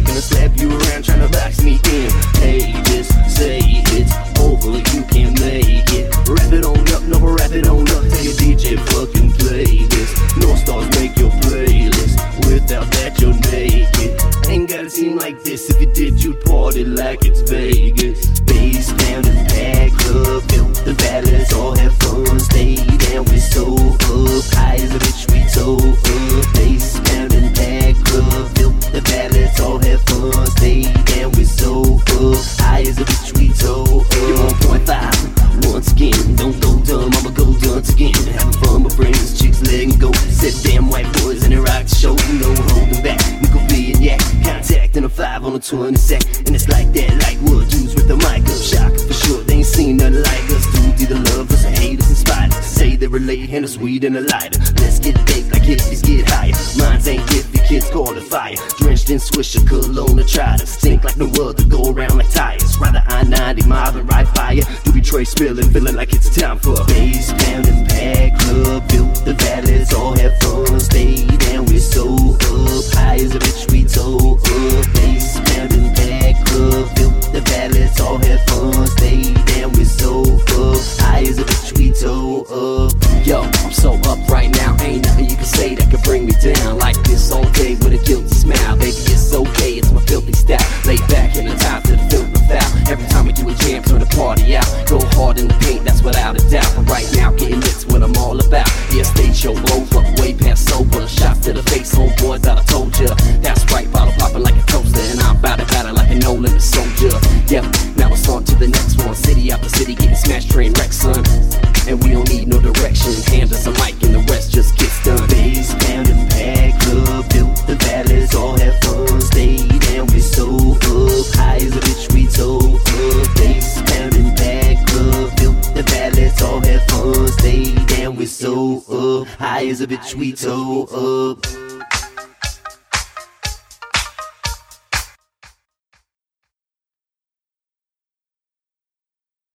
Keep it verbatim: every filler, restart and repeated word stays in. music. Gonna slap you around, tryna box me in. Hey, this, say it's over, you can't make it. Wrap it on up, no, wrap it on up. Tell your D J, fucking play this. North Stars make your playlist. Without that, you're naked. Ain't gotta seem like this. If you did, you'd party like it's Vegas. Bass down and back club, the fellas all have fun. Stay down, we so up. High as a bitch, we so up. Bass down and back club, the fellas all have fun. Stay down, we so up. High as a bitch, we so up. You're on point five once again. Don't go dumb, I'ma go dunce again. Having fun, my brains, chicks letting go. Set damn white boys in the rock show. No holding back, nickel V and yak. Contact and a five on a twenty sec. And it's like that, like wood dudes with the mic up. Shock for sure, they ain't seen nothing like us. Dudes either love us or hate us and spite us. Say they relate and it's weed and a lighter. Let's get baked like hippies get higher. Minds ain't iffy, kids call the fire. Drenched in swisher, cologne try to stink like no other, go around like tires. Ride the I ninety, mob and ride fire. Do Detroit spilling, feeling like it's time for bass down and pack club. Built the valleys, all have fun. Stay down, we're so up. High as a bitch, we toe up. Bass down and pack club. Built the valleys, all have fun. Stay down, we're so up. High as a bitch, we toe up. Yo, I'm so up right now. Ain't nothing you can say that could bring me down. Like this all day with a guilty smile. Baby, it's okay, it's my filthy style. Lay back in the time to the filthy foul. Every time we do a jam, throw the party out. Go hard in the paint, that's without a doubt. But right now, getting lit's what I'm all about. Yeah, stay show over, way past sober. Shots to the face, homeboys that I told ya. That's right, bottle popping like a toaster. And I'm bout to battle like a no-limit soldier. Yep, now it's on to the next one. City after city, getting smashed, train wreck, son. And we don't need no direction. Hand us a mic and the rest just gets done. Bass down and pack club. Built the valleys, all have fun. Stay down, we so up. High as a bitch, we toe up. Bass down and pack club. Built the valleys, all have fun. Stay down, we so up. High as a bitch, we toe up.